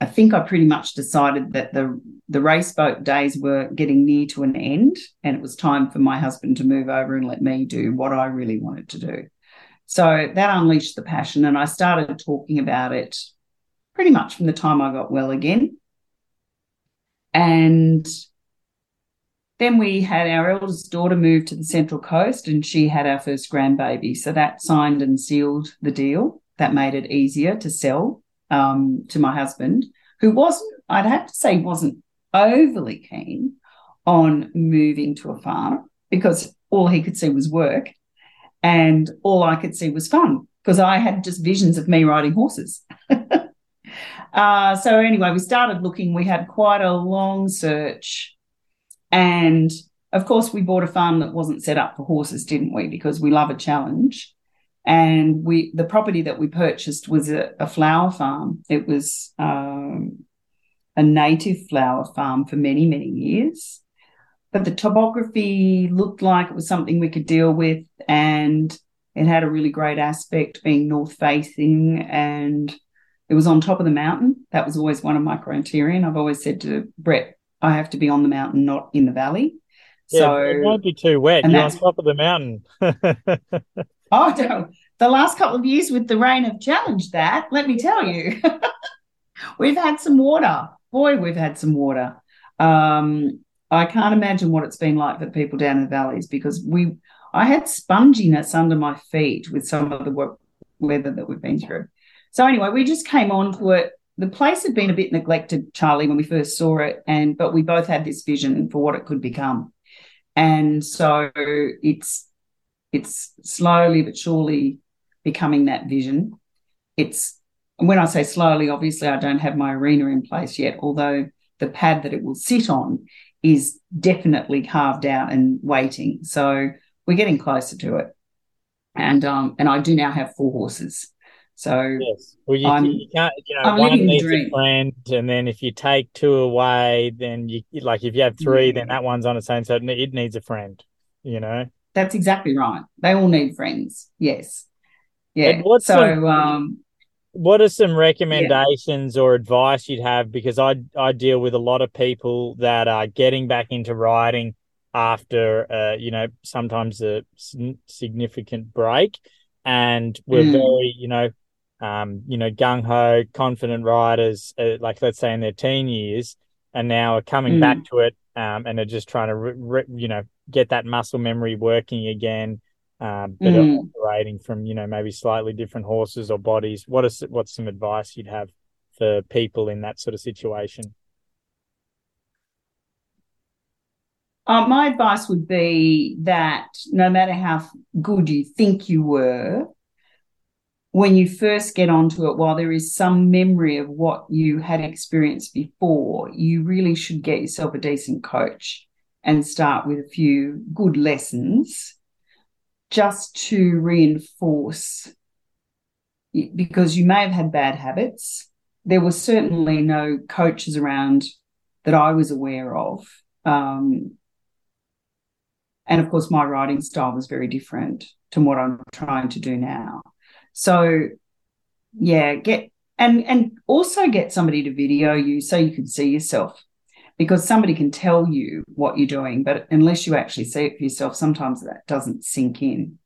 I think I pretty much decided that the race boat days were getting near to an end, and it was time for my husband to move over and let me do what I really wanted to do. So that unleashed the passion, and I started talking about it pretty much from the time I got well again. And then we had our eldest daughter move to the Central Coast, and she had our first grandbaby. So that signed and sealed the deal. That made it easier to sell to my husband, who wasn't overly keen on moving to a farm because all he could see was work and all I could see was fun because I had just visions of me riding horses. So anyway, we started looking. We had quite a long search, and, of course, we bought a farm that wasn't set up for horses, didn't we, because we love a challenge. And the property that we purchased was a flower farm. It was a native flower farm for many, many years. But the topography looked like it was something we could deal with, and it had a really great aspect being north-facing, and it was on top of the mountain. That was always one of my criteria. I've always said to Brett, I have to be on the mountain, not in the valley. Yeah, so it won't be too wet. You're on top of the mountain. Oh, the last couple of years with the rain have challenged that, let me tell you. We've had some water. Boy, we've had some water. I can't imagine what it's been like for the people down in the valleys, because I had sponginess under my feet with some of the weather that we've been through. So anyway, we just came on to it. The place had been a bit neglected, Charlie, when we first saw it, but we both had this vision for what it could become. And so it's slowly but surely becoming that vision. When I say slowly, obviously I don't have my arena in place yet, although the pad that it will sit on is definitely carved out and waiting. So we're getting closer to it. And I do now have 4 horses. So yes. Well, you can't, one needs a plan, and then if you take 2 away, then if you have 3, then that one's on its own. So it needs a friend, That's exactly right. They all need friends. Yes. Yeah. And what are some recommendations or advice you'd have? Because I deal with a lot of people that are getting back into riding after, sometimes a significant break, and we're very, gung-ho, confident riders, let's say in their teen years, and now are coming back to it, and are just trying to, get that muscle memory working again, but operating from, maybe slightly different horses or bodies. What's some advice you'd have for people in that sort of situation? My advice would be that no matter how good you think you were, when you first get onto it, while there is some memory of what you had experienced before, you really should get yourself a decent coach and start with a few good lessons just to reinforce, because you may have had bad habits. There were certainly no coaches around that I was aware of. And, of course, my riding style was very different to what I'm trying to do now. So, yeah, get somebody to video you so you can see yourself, because somebody can tell you what you're doing, but unless you actually see it for yourself, sometimes that doesn't sink in.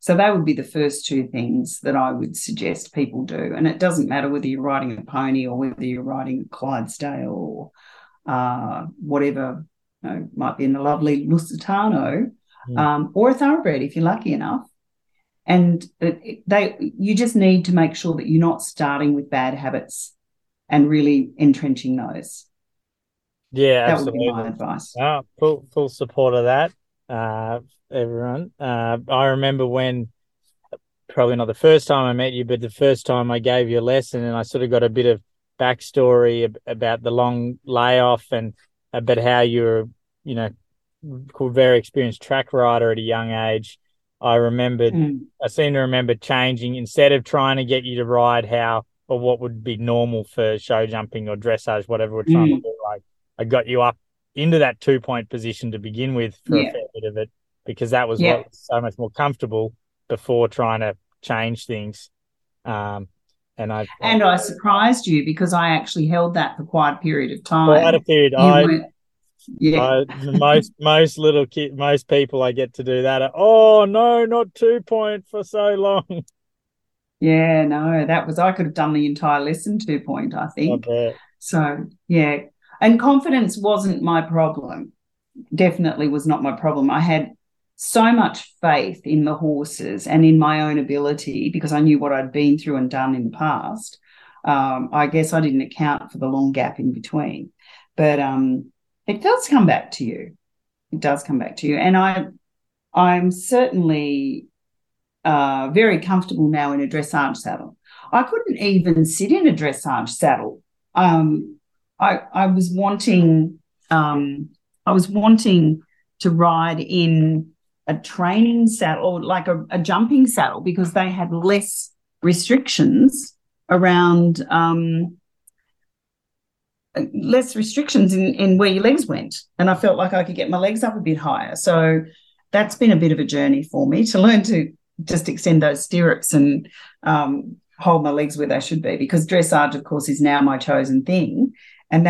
So that would be the first 2 things that I would suggest people do, and it doesn't matter whether you're riding a pony or whether you're riding a Clydesdale or whatever, might be in the lovely Lusitano, or a thoroughbred if you're lucky enough. And you just need to make sure that you're not starting with bad habits and really entrenching those. Yeah, that absolutely. That would be my advice. Oh, full support of that, everyone. I remember when, probably not the first time I met you, but the first time I gave you a lesson, and I sort of got a bit of backstory about the long layoff and about how you were, very experienced track rider at a young age. I remembered, I seem to remember changing, instead of trying to get you to ride how or what would be normal for show jumping or dressage, whatever we're trying to do. Like, I got you up into that 2-point position to begin with for a fair bit of it, because that was what was so much more comfortable before trying to change things. And I surprised you, because I actually held that for quite a period of time. Quite a period. Most little kid, most people I get to do that are, oh no, not 2-point for so long. Yeah, no, I could have done the entire lesson 2-point, I think. So yeah, and confidence wasn't my problem. Definitely was not my problem. I had so much faith in the horses and in my own ability, because I knew what I'd been through and done in the past. I guess I didn't account for the long gap in between, but it does come back to you. It does come back to you. And I'm certainly very comfortable now in a dressage saddle. I couldn't even sit in a dressage saddle. I was wanting to ride in a training saddle or like a jumping saddle, because they had less restrictions around less restrictions in where your legs went, and I felt like I could get my legs up a bit higher. So that's been a bit of a journey for me to learn to just extend those stirrups and hold my legs where they should be, because dressage, of course, is now my chosen thing, and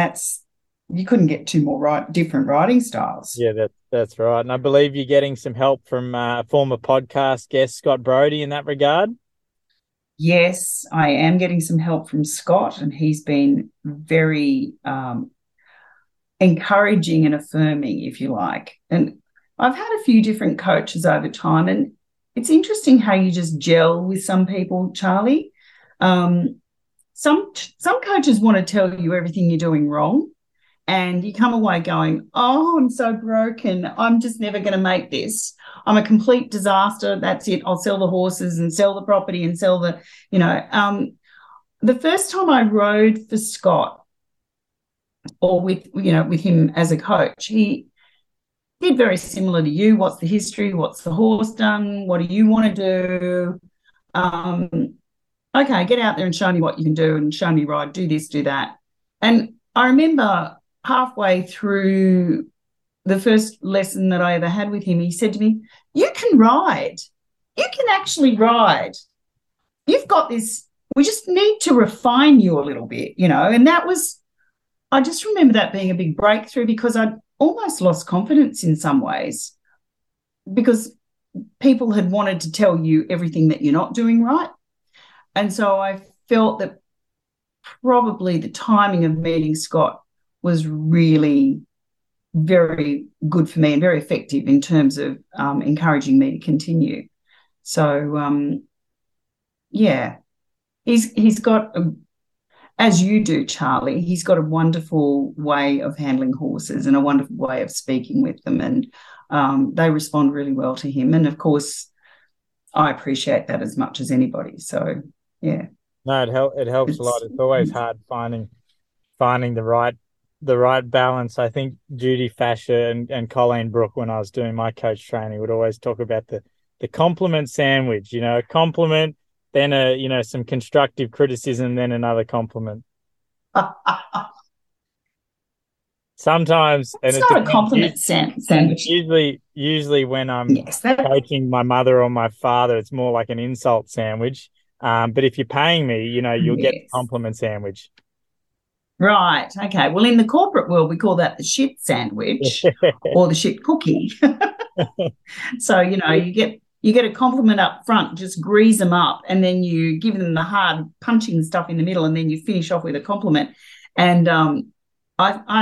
you couldn't get 2 more different riding styles. Yeah, that's right. And I believe you're getting some help from a former podcast guest, Scott Brody, in that regard. Yes, I am getting some help from Scott, and he's been very encouraging and affirming, if you like. And I've had a few different coaches over time, and it's interesting how you just gel with some people, Charlie. Some coaches want to tell you everything you're doing wrong, and you come away going, oh, I'm so broken. I'm just never going to make this. I'm a complete disaster. That's it. I'll sell the horses and sell the property and sell the, you know. The first time I rode for Scott or with him as a coach, he did very similar to you. What's the history? What's the horse done? What do you want to do? Okay, get out there and show me what you can do and show me ride, do this, do that. And I remember halfway through the first lesson that I ever had with him, he said to me, you can ride. You can actually ride. You've got this. We just need to refine you a little bit, you know. And that was, I just remember that being a big breakthrough because I'd almost lost confidence in some ways because people had wanted to tell you everything that you're not doing right. And so I felt that probably the timing of meeting Scott was really very good for me and very effective in terms of encouraging me to continue. So, he's got, as you do, Charlie, he's got a wonderful way of handling horses and a wonderful way of speaking with them, and they respond really well to him. And, of course, I appreciate that as much as anybody. So, yeah. No, it helps a lot. It's always hard finding the right balance. I think Judy Fasher and Colleen Brooke, when I was doing my coach training, would always talk about the compliment sandwich, you know, a compliment, then some constructive criticism, then another compliment. Sometimes it's not a compliment sandwich. Usually when I'm coaching my mother or my father, it's more like an insult sandwich. But if you're paying me, you know, you'll get the compliment sandwich. Right. Okay. Well, in the corporate world, we call that the shit sandwich or the shit cookie. So, you know, you get a compliment up front, just grease them up, and then you give them the hard punching stuff in the middle, and then you finish off with a compliment. And I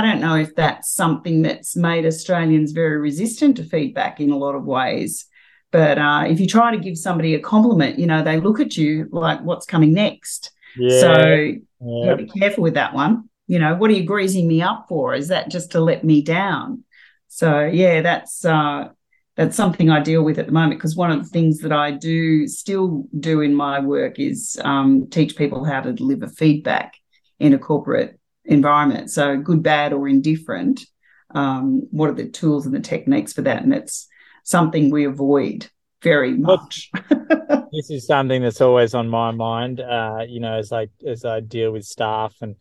don't know if that's something that's made Australians very resistant to feedback in a lot of ways. But if you try to give somebody a compliment, you know, they look at you like, what's coming next? Yeah, so you've got to be careful with that one. You know, what are you greasing me up for? Is that just to let me down? So, yeah, that's something I deal with at the moment, because one of the things that I still do in my work is teach people how to deliver feedback in a corporate environment. So good, bad or indifferent, what are the tools and the techniques for that? And it's something we avoid very much. This is something that's always on my mind, you know, as I deal with staff and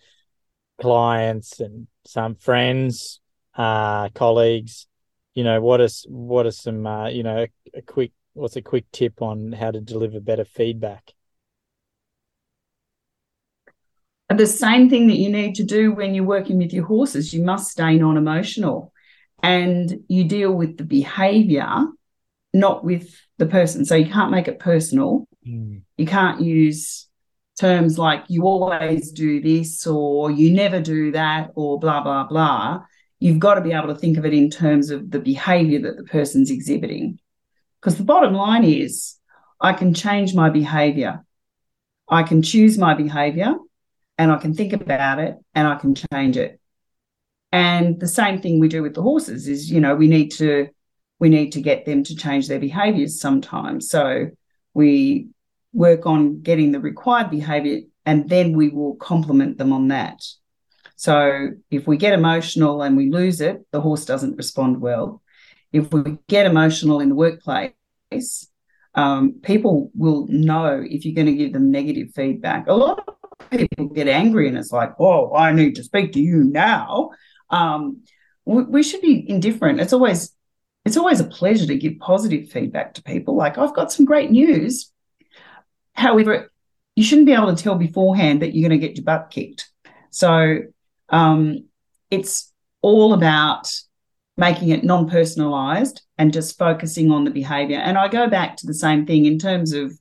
clients and some friends, colleagues. You know, what are some you know, what's a quick tip on how to deliver better feedback? The same thing that you need to do when you're working with your horses. You must stay non-emotional. And you deal with the behaviour, not with the person. So you can't make it personal. Mm. You can't use terms like you always do this or you never do that or blah, blah, blah. You've got to be able to think of it in terms of the behaviour that the person's exhibiting, because the bottom line is I can change my behaviour. I can choose my behaviour and I can think about it and I can change it. And the same thing we do with the horses is, you know, we need to get them to change their behaviours sometimes. So we work on getting the required behaviour and then we will compliment them on that. So if we get emotional and we lose it, the horse doesn't respond well. If we get emotional in the workplace, people will know if you're going to give them negative feedback. A lot of people get angry and it's like, oh, I need to speak to you now. We should be indifferent. It's always a pleasure to give positive feedback to people. Like, I've got some great news. However, you shouldn't be able to tell beforehand that you're going to get your butt kicked. So it's all about making it non-personalised and just focusing on the behaviour. And I go back to the same thing in terms of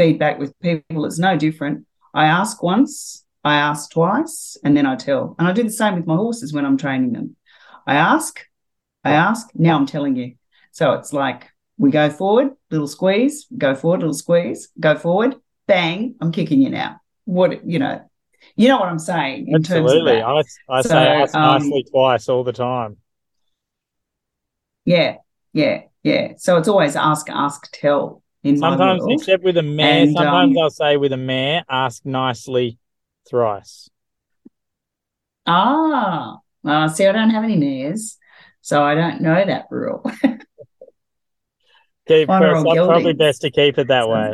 feedback with people, it's no different. I ask once, I ask twice, and then I tell. And I do the same with my horses when I'm training them. I ask, now I'm telling you. So it's like we go forward, little squeeze, go forward, little squeeze, go forward, bang, I'm kicking you now. What, you know what I'm saying in Absolutely. Terms of that. I say ask nicely twice all the time. Yeah. So it's always ask, tell. Sometimes, except with a mare, sometimes I'll say with a mare, ask nicely thrice. See, I don't have any mares, so I don't know that rule. Probably best to keep it that way.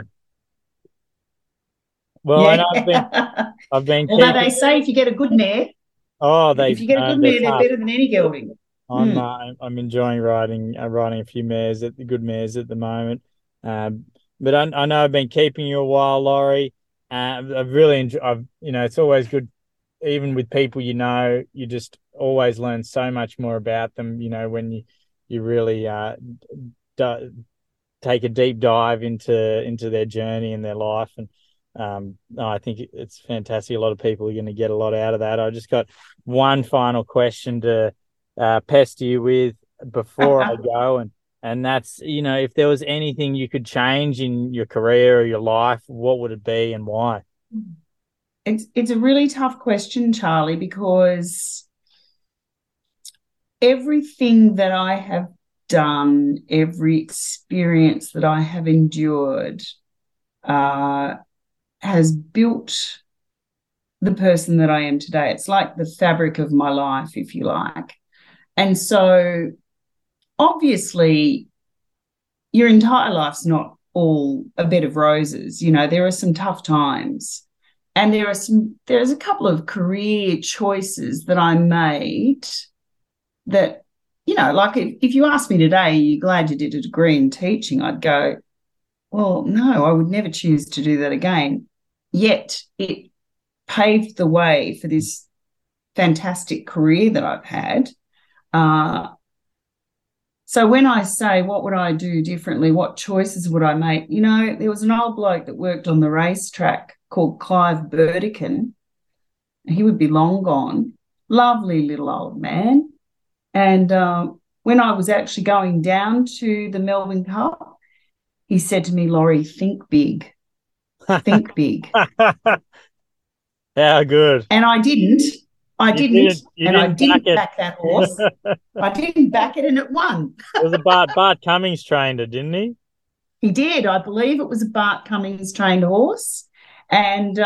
Well, yeah. I know I've been. Although they say if you get a good mare, they're better than any gelding. I'm enjoying riding a few mares good mares at the moment. But I know I've been keeping you a while, Lori. I've really enjoyed. It's always good, even with people you just always learn so much more about them. When you really take a deep dive into their journey and their life, and I think it's fantastic. A lot of people are going to get a lot out of that. I just got one final question to pester you with before I go, and that's, if there was anything you could change in your career or your life, what would it be and why? It's a really tough question, Charlie, because everything that I have done, every experience that I have endured has built the person that I am today. It's like the fabric of my life, if you like. And so obviously your entire life's not all a bed of roses. There are some tough times, and there's a couple of career choices that I made that, like if you asked me today, are you glad you did a degree in teaching? I'd go, well, no, I would never choose to do that again. Yet it paved the way for this fantastic career that I've had. So when I say what would I do differently, what choices would I make, there was an old bloke that worked on the racetrack called Clive Burdekin. He would be long gone, lovely little old man. And when I was actually going down to the Melbourne Cup, he said to me, Lori, think big. Think big. How good. And I didn't. I didn't back that horse. I didn't back it, and it won. It was a Bart Cummings trained it, didn't he? He did. I believe it was a Bart Cummings trained horse, and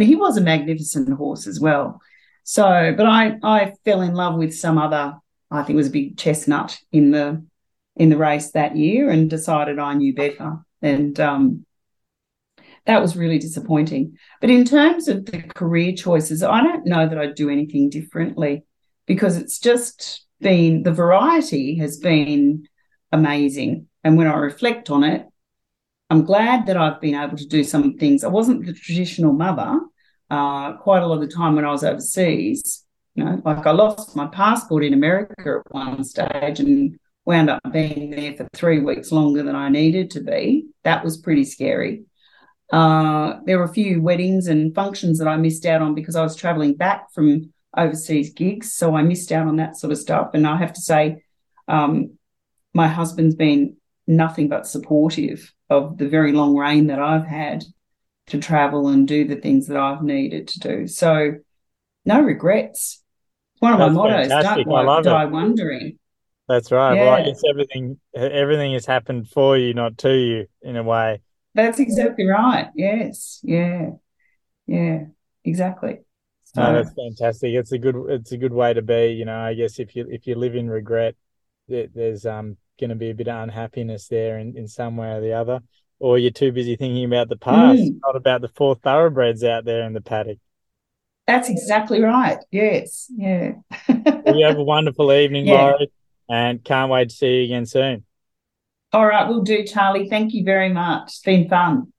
he was a magnificent horse as well. So, but I fell in love with some other. I think it was a big chestnut in the race that year, and decided I knew better, and that was really disappointing. But in terms of the career choices, I don't know that I'd do anything differently, because it's just been, the variety has been amazing. And when I reflect on it, I'm glad that I've been able to do some things. I wasn't the traditional mother quite a lot of the time when I was overseas. Like I lost my passport in America at one stage and wound up being there for 3 weeks longer than I needed to be. That was pretty scary. There were a few weddings and functions that I missed out on because I was travelling back from overseas gigs, so I missed out on that sort of stuff. And I have to say my husband's been nothing but supportive of the very long reign that I've had to travel and do the things that I've needed to do. So no regrets. One of my mottos, don't die wondering. That's right. Yeah. Well, I guess everything has happened for you, not to you, in a way. That's exactly right. Yes. Yeah. Exactly. So that's fantastic. It's a good way to be. I guess if you live in regret, there's going to be a bit of unhappiness there in some way or the other, or you're too busy thinking about the past, not about the four thoroughbreds out there in the paddock. That's exactly right. Yes. Yeah. Well, you have a wonderful evening, Lori, and can't wait to see you again soon. All right, will do, Charlie. Thank you very much. It's been fun.